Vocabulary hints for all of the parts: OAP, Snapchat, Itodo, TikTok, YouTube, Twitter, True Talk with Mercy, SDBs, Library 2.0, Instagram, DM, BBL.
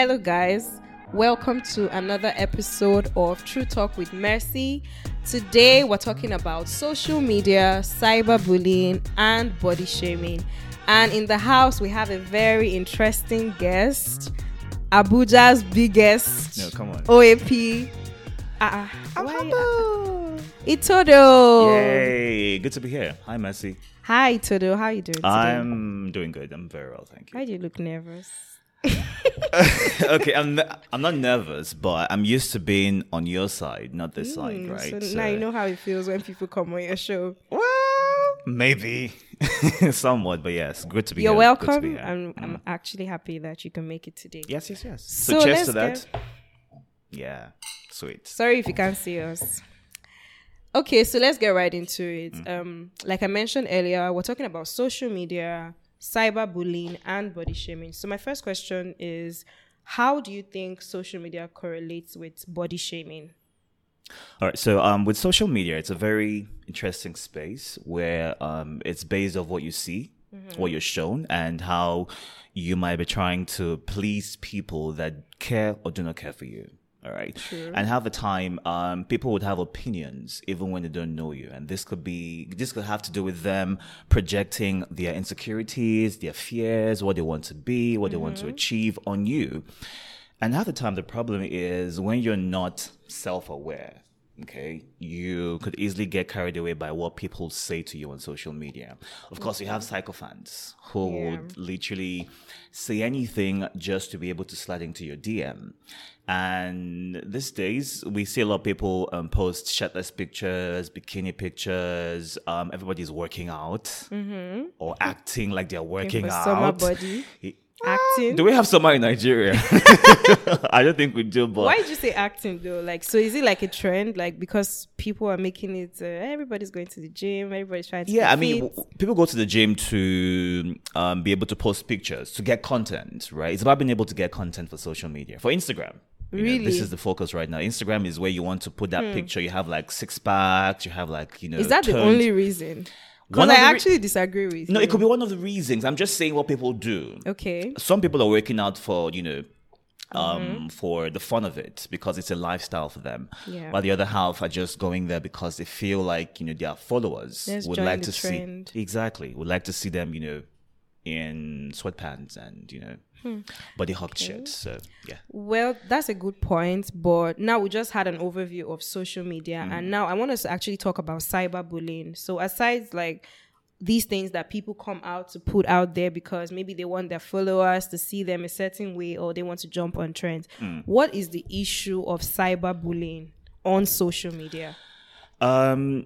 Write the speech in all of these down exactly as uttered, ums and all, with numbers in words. Hello guys, welcome to another episode of True Talk with Mercy. Today we're talking about social media, cyberbullying and body shaming. And in the house we have a very interesting guest, Abuja's biggest no, come on. O A P. Uh, Itodo. Itodo. Yay, good to be here. Hi Mercy. Hi Itodo, how are you doing today? I'm doing good, I'm very well, thank you. Why do you look nervous? okay, I'm I'm not nervous, but I'm used to being on your side, not this mm, side, right? So, so now you know how it feels when people come on your show. Well, maybe somewhat, but yes, good to be You're here. You're welcome. Be here. I'm mm. I'm actually happy that you can make it today. Yes, yes, yes. So, so cheers to that. Get... Yeah, sweet. Sorry if you can't see us. Okay, so let's get right into it. Mm. Um, like I mentioned earlier, we're talking about social media, cyberbullying and body shaming. So my first question is, how do you think social media correlates with body shaming? All right, so um, with social media, it's a very interesting space where um, it's based on what you see, mm-hmm. what you're shown, and how you might be trying to please people that care or do not care for you. All right. True. And half the time, um, people would have opinions even when they don't know you. And this could be, this could have to do with them projecting their insecurities, their fears, what they want to be, what mm-hmm. they want to achieve on you. And half the time, the problem is when you're not self-aware, okay, you could easily get carried away by what people say to you on social media. Of course, you have psychophants who yeah. would literally say anything just to be able to slide into your D M. And these days, we see a lot of people um, post shirtless pictures, bikini pictures. Um, everybody's working out mm-hmm. or acting like they're working out. Summer body. It, acting. Do we have summer in Nigeria? I don't think we do. But why did you say acting though? Like, so is it like a trend? Like, because people are making it. Uh, everybody's going to the gym. Everybody's trying to. Yeah, I mean, w- people go to the gym to um, be able to post pictures, to get content. Right? It's about being able to get content for social media, for Instagram. You really? Know, this is the focus right now. Instagram is where you want to put that hmm. picture. You have like six packs. You have like you know. Is that turns. the only reason? Because I re- actually disagree with No, you. It could be one of the reasons. I'm just saying what people do. Okay. Some people are working out for, you know, um, mm-hmm. for the fun of it because it's a lifestyle for them. Yeah. While the other half are just going there because they feel like, you know, their followers Let's would like to trend. see. Exactly. Would like to see them, you know, in sweatpants and, you know, hmm. body hugged okay. shirts. So, yeah. Well, that's a good point. But now we just had an overview of social media. Mm. And now I want us to actually talk about cyberbullying. So aside like these things that people come out to put out there because maybe they want their followers to see them a certain way or they want to jump on trends. Mm. What is the issue of cyberbullying on social media? Um...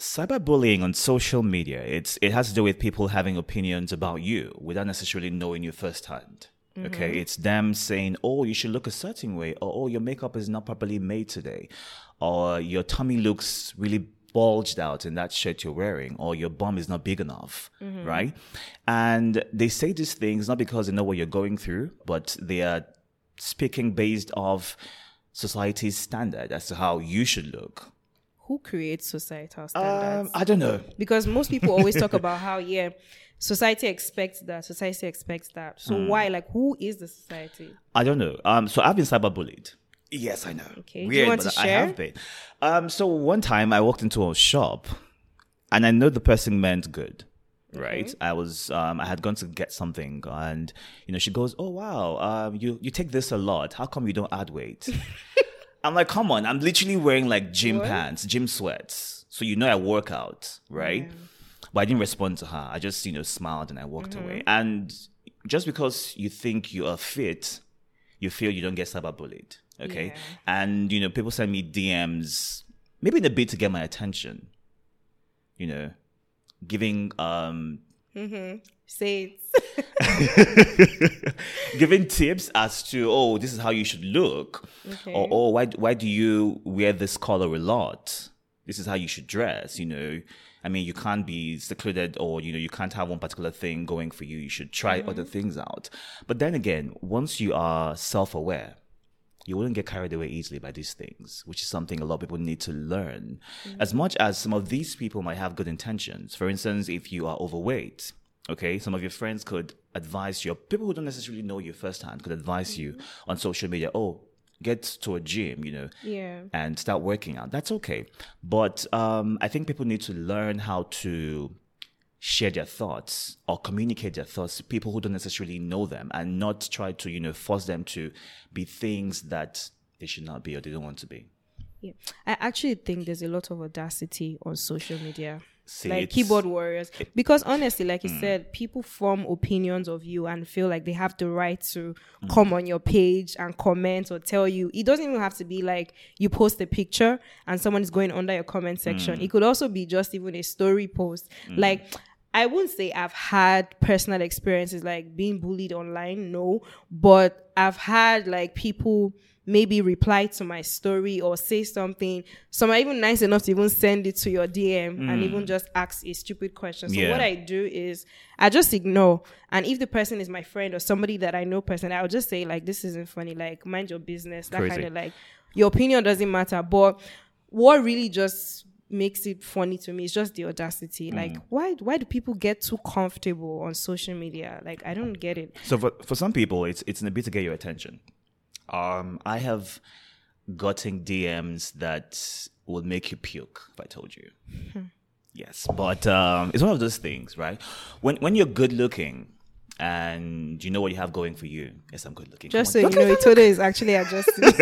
Cyberbullying on social media, it's it has to do with people having opinions about you without necessarily knowing you firsthand. Mm-hmm. Okay, it's them saying, oh, you should look a certain way, or oh, your makeup is not properly made today, or your tummy looks really bulged out in that shirt you're wearing, or your bum is not big enough, mm-hmm. right? And they say these things not because they know what you're going through, but they are speaking based off society's standard as to how you should look. Who creates societal standards? Um, I don't know. Because most people always talk about how, yeah, society expects that, society expects that. So mm. why? Like, who is the society? I don't know. Um, so I've been cyberbullied. Yes, I know. Okay. Weird, Do you want but to I share? have been. Um, so one time I walked into a shop and I know the person meant good. Right. Okay. I was, um, I had gone to get something and, you know, she goes, oh, wow, um, you, you take this a lot. How come you don't add weight? I'm like, come on, I'm literally wearing like gym what? pants, gym sweats. So you know I work out, right? Yeah. But I didn't respond to her. I just, you know, smiled and I walked mm-hmm. away. And just because you think you are fit, you feel you don't get cyberbullied, okay? Yeah. And, you know, people send me D Ms, maybe in a bid to get my attention, you know, giving... um mm-hmm. Say it. Giving tips as to, oh, this is how you should look. Okay. Or, oh, why why do you wear this color a lot? This is how you should dress, you know. I mean, you can't be secluded or, you know, you can't have one particular thing going for you. You should try mm-hmm. other things out. But then again, once you are self-aware, you wouldn't get carried away easily by these things, which is something a lot of people need to learn. Mm-hmm. As much as some of these people might have good intentions. For instance, if you are overweight, Okay, some of your friends could advise you. People who don't necessarily know you firsthand could advise mm-hmm. you on social media, oh, get to a gym, you know, yeah, and start working out. That's okay. But um, I think people need to learn how to share their thoughts or communicate their thoughts to people who don't necessarily know them, and not try to, you know, force them to be things that they should not be or they don't want to be. Yeah, I actually think there's a lot of audacity on social media. See, like keyboard warriors, it, because honestly, like you mm. said, people form opinions of you and feel like they have the right to mm. come on your page and comment or tell you. It doesn't even have to be like you post a picture and someone is going under your comment section. Mm. It could also be just even a story post. Mm. Like, I wouldn't say I've had personal experiences like being bullied online, no, but I've had like people maybe reply to my story or say something. Some are even nice enough to even send it to your D M mm. and even just ask a stupid question. So yeah. what I do is I just ignore. And if the person is my friend or somebody that I know person, I'll just say like, this isn't funny. Like, mind your business. That kind of like, your opinion doesn't matter. But what really just makes it funny to me is just the audacity. Mm. Like, why why do people get too comfortable on social media? Like, I don't get it. So for, for some people, it's it's a bit to get your attention. Um, I have gotten D Ms that would make you puke if I told you. Hmm. Yes, but um, it's one of those things, right? When when you're good looking and you know what you have going for you. Yes, I'm good looking. Just so you know, Itodo is actually adjusting.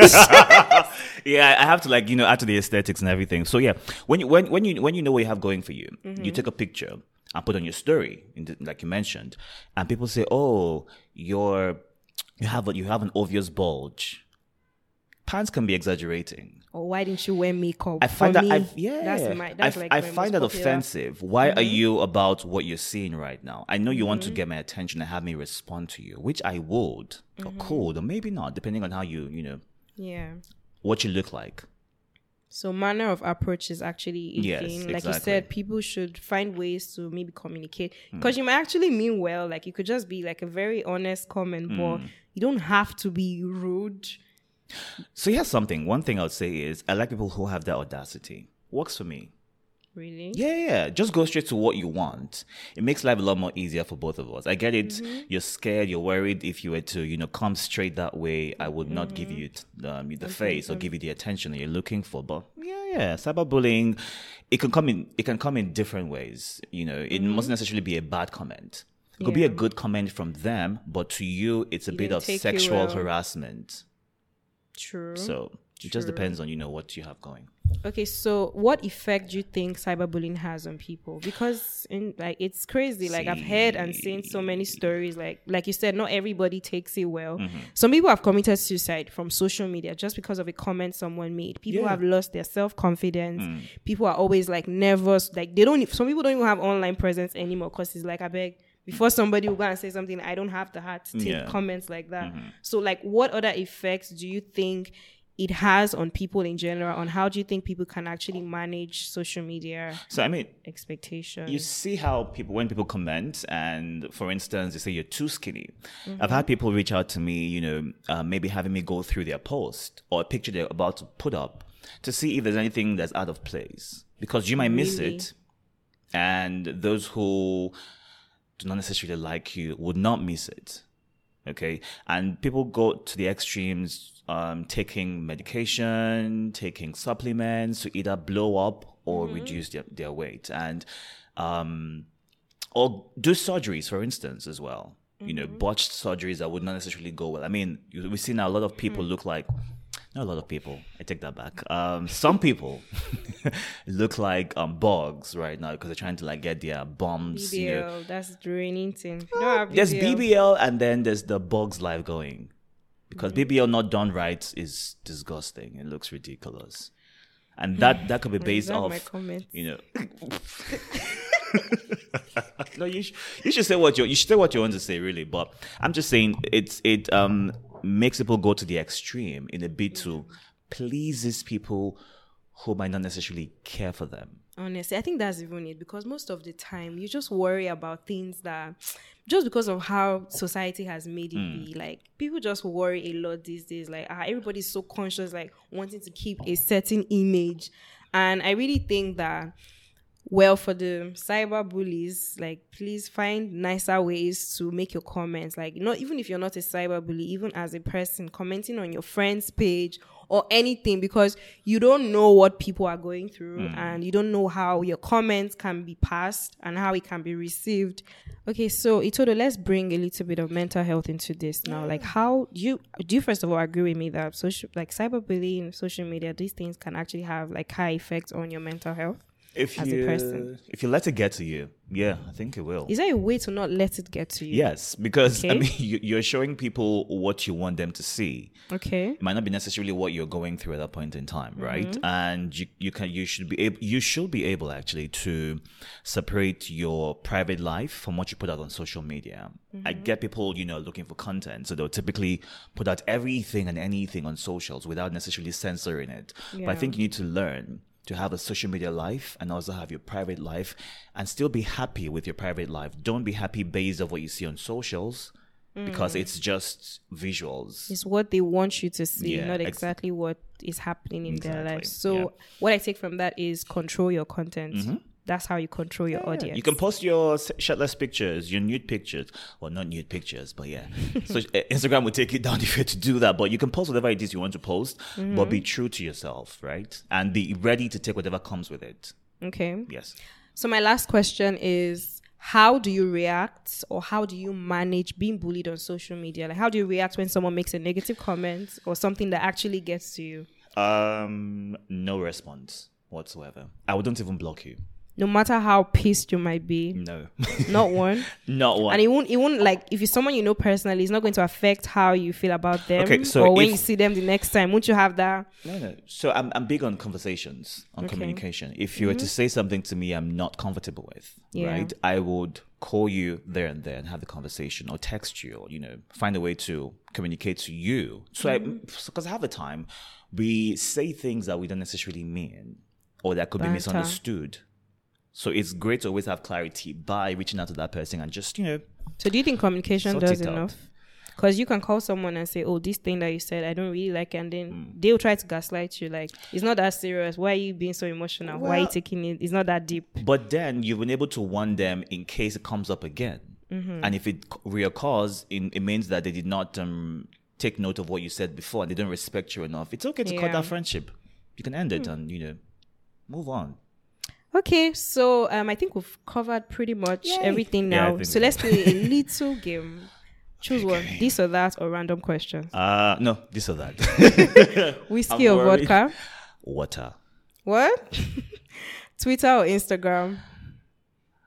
Yeah, I have to like, you know, add to the aesthetics and everything. So yeah, when you when when you when you know what you have going for you, mm-hmm. you take a picture and put on your story, like you mentioned, and people say, "Oh, you're." You have a, you have an obvious bulge. Pants can be exaggerating. Or oh, why didn't you wear makeup? I find For that me, yeah, that's my, that's I, like I find that popular. offensive. Why mm-hmm. are you about what you're seeing right now? I know you mm-hmm. want to get my attention and have me respond to you, which I would mm-hmm. or could or maybe not, depending on how you you know, yeah, what you look like. So manner of approach is actually a yes, thing. Like exactly. you said, people should find ways to maybe communicate. Because mm. you might actually mean well. Like, it could just be like a very honest comment, mm. but you don't have to be rude. So here's something. One thing I would say is I like people who have that audacity. Works for me. Really? Yeah, yeah. Just go straight to what you want. It makes life a lot more easier for both of us. I get it. Mm-hmm. You're scared. You're worried. If you were to, you know, come straight that way, I would mm-hmm. not give you um, the okay. face or give you the attention that you're looking for. But yeah, yeah. Cyberbullying, it can come in. It can come in different ways. You know, it mm-hmm. mustn't necessarily be a bad comment. It could yeah. be a good comment from them, but to you, it's a you bit of sexual well. harassment. True. So. It just depends on, you know, what you have going. Okay, so what effect do you think cyberbullying has on people? Because in, like it's crazy. Like, see. I've heard and seen so many stories. Like like you said, not everybody takes it well. Mm-hmm. Some people have committed suicide from social media just because of a comment someone made. People yeah. have lost their self-confidence. Mm. People are always like nervous. Like they don't. Some people don't even have online presence anymore because it's like, I beg. Before somebody will go and say something, I don't have the heart to take yeah. comments like that. Mm-hmm. So like, what other effects do you think it has on people in general? On how do you think people can actually manage social media? So I mean, expectations. You see how people, when people comment and for instance, they say you're too skinny. Mm-hmm. I've had people reach out to me, you know, uh, maybe having me go through their post or a picture they're about to put up to see if there's anything that's out of place, because you might miss really? it. And those who do not necessarily like you would not miss it. Okay. And people go to the extremes, Um, taking medication, taking supplements to either blow up or mm-hmm. reduce their, their weight, and um, or do surgeries, for instance, as well. Mm-hmm. You know, botched surgeries that would not necessarily go well. I mean, we've seen a lot of people mm-hmm. look like, not a lot of people, I take that back. Um, some people look like um, bugs right now because they're trying to like get their bumps. B B L, you know. That's draining thing. No, there's B B L and then there's the bugs life going. Because B B L not done right is disgusting. It looks ridiculous. And that, that could be based off, my comments. You know. No, you, sh- you should say what you you should say what you want to say, really. But I'm just saying it's it um makes people go to the extreme in a bit to pleases people who might not necessarily care for them. Honestly, I think that's even it, because most of the time you just worry about things that just because of how society has made it mm. be. Like, people just worry a lot these days. Like, ah, everybody's so conscious, like wanting to keep a certain image. And I really think that Well, for the cyber bullies, like, please find nicer ways to make your comments. Like, you know, even if you're not a cyber bully, even as a person commenting on your friend's page or anything, because you don't know what people are going through mm. and you don't know how your comments can be passed and how it can be received. Okay, so Itodo, let's bring a little bit of mental health into this now. Mm. Like, how do you, do you first of all agree with me that social, like cyberbullying, social media, these things can actually have like high effects on your mental health? If as you, a person. If you let it get to you, yeah, I think it will. Is there a way to not let it get to you? Yes, because okay. I mean, you, you're showing people what you want them to see. Okay, it might not be necessarily what you're going through at that point in time, right? Mm-hmm. And you, you can, you should be able, you should be able actually to separate your private life from what you put out on social media. Mm-hmm. I get people, you know, looking for content, so they'll typically put out everything and anything on socials without necessarily censoring it. Yeah. But I think you need to learn to have a social media life and also have your private life and still be happy with your private life. Don't be happy based on what you see on socials mm. because it's just visuals. It's what they want you to see, yeah, not exactly ex- what is happening in exactly. their life. So yeah. what I take from that is control your content. Mm-hmm. That's how you control your yeah. audience. You can post your shirtless pictures, your nude pictures. Well, not nude pictures, but yeah. So Instagram will take it down if you had to do that. But you can post whatever it is you want to post, mm-hmm. but be true to yourself, right? And be ready to take whatever comes with it. Okay. Yes. So my last question is, how do you react or how do you manage being bullied on social media? Like, how do you react when someone makes a negative comment or something that actually gets to you? Um, no response whatsoever. I wouldn't even block you. No matter how pissed you might be. No. Not one. Not one. And it won't, it won't, like, if it's someone you know personally, it's not going to affect how you feel about them. Okay, so or when if, you see them the next time, won't you have that? No, no. So I'm I'm big on conversations, on okay. communication. If you mm-hmm. were to say something to me I'm not comfortable with, yeah. right? I would call you there and there and have the conversation, or text you, or, you know, find a way to communicate to you. So mm-hmm. I, because half the time, we say things that we don't necessarily mean, or that could Banter. be misunderstood. So it's great to always have clarity by reaching out to that person and just, you know. So do you think communication does enough? Because you can call someone and say, oh, this thing that you said, I don't really like it. And then mm. they'll try to gaslight you. Like, it's not that serious. Why are you being so emotional? Well, why are you taking it? It's not that deep. But then you've been able to warn them in case it comes up again. Mm-hmm. And if it reoccurs, it means that they did not um, take note of what you said before and they don't respect you enough. It's okay to yeah. cut that friendship. You can end it mm. and, you know, move on. Okay, so um, I think we've covered pretty much Yay. everything now. Yeah, so let's play a little game. Choose okay. one, this or that, or random questions. Uh, no, this or that. Whiskey I'm or worried. vodka? Water. What? Twitter or Instagram?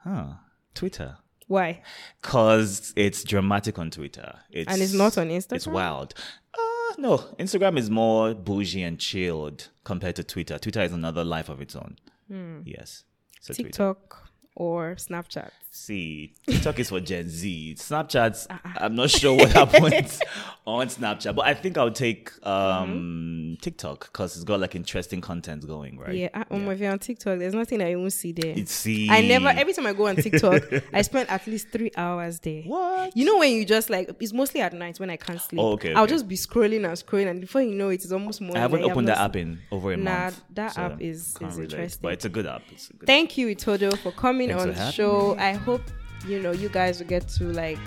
Huh? Twitter. Why? Because it's dramatic on Twitter. It's, and it's not on Instagram? It's wild. Uh, no, Instagram is more bougie and chilled compared to Twitter. Twitter is another life of its own. Mm. Yes. So TikTok Twitter. Or Snapchat. See, TikTok is for Gen Z. Snapchat's, uh-uh. I'm not sure what happens on Snapchat, but I think I'll take um, mm-hmm. TikTok because it's got like interesting content going, right? Yeah, I, um, yeah. If you're on TikTok, there's nothing I won't see there. It's see. I never, every time I go on TikTok, I spend at least three hours there. What? You know when you just like, it's mostly at night when I can't sleep. Oh, okay, I'll okay. just be scrolling and scrolling and before you know it, it's almost morning. I haven't opened that app in over a nah, month. Nah, that so app is, is relate, interesting. But it's a good app. It's a good Thank app. you, Itodo, for coming Thanks on for the show. Me. I hope hope you know you guys will get to like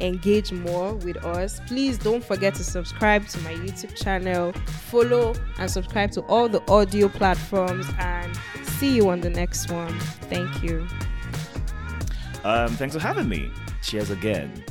engage more with us. Please don't forget to subscribe to my YouTube channel, follow and subscribe to all the audio platforms, and see you on the next one. Thank you. Um thanks for having me. Cheers again.